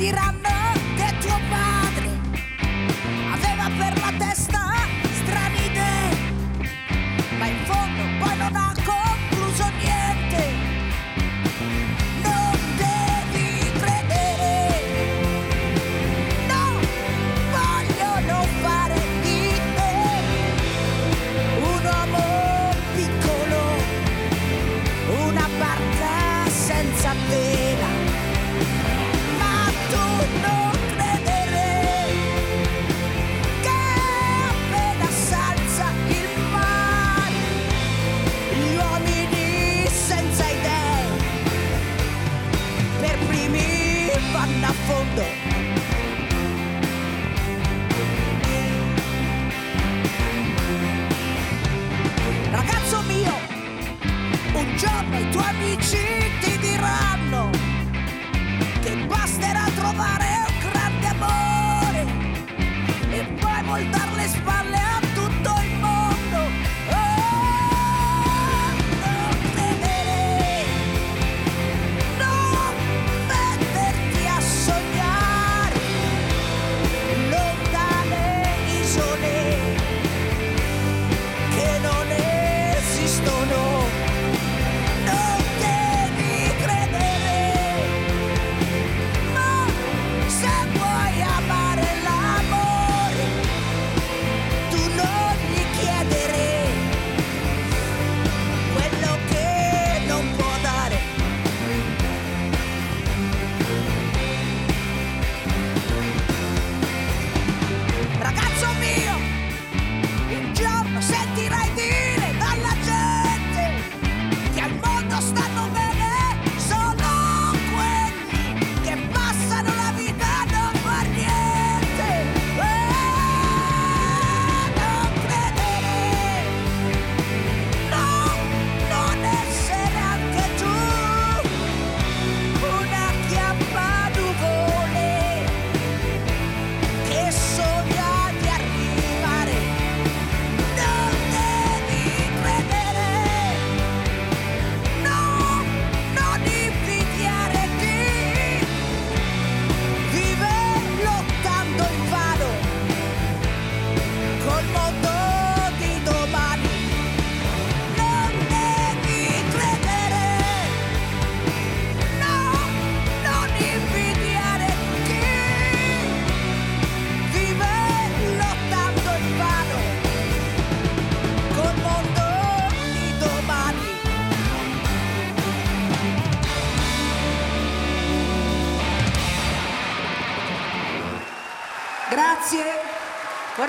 diranno che tuo padre aveva per la testa strane idee, ma in fondo poi non ha concluso niente. Non devi credere, no, vogliono fare di te un uomo piccolo, una barca senza vela. Ragazzo mio, un giorno i tuoi amici ti diranno che basterà trovare un grande amore e poi voltare le spalle a tutto il mondo. Oh, non credere, non metterti a sognare lontane isole che non esistono. Sentirai dire dalla gente che al mondo stanno bene solo quelli che passano la vita a non far niente. Non credere, no, non essere anche tu una chiappanuvole che sogna di arrivare. Grazie.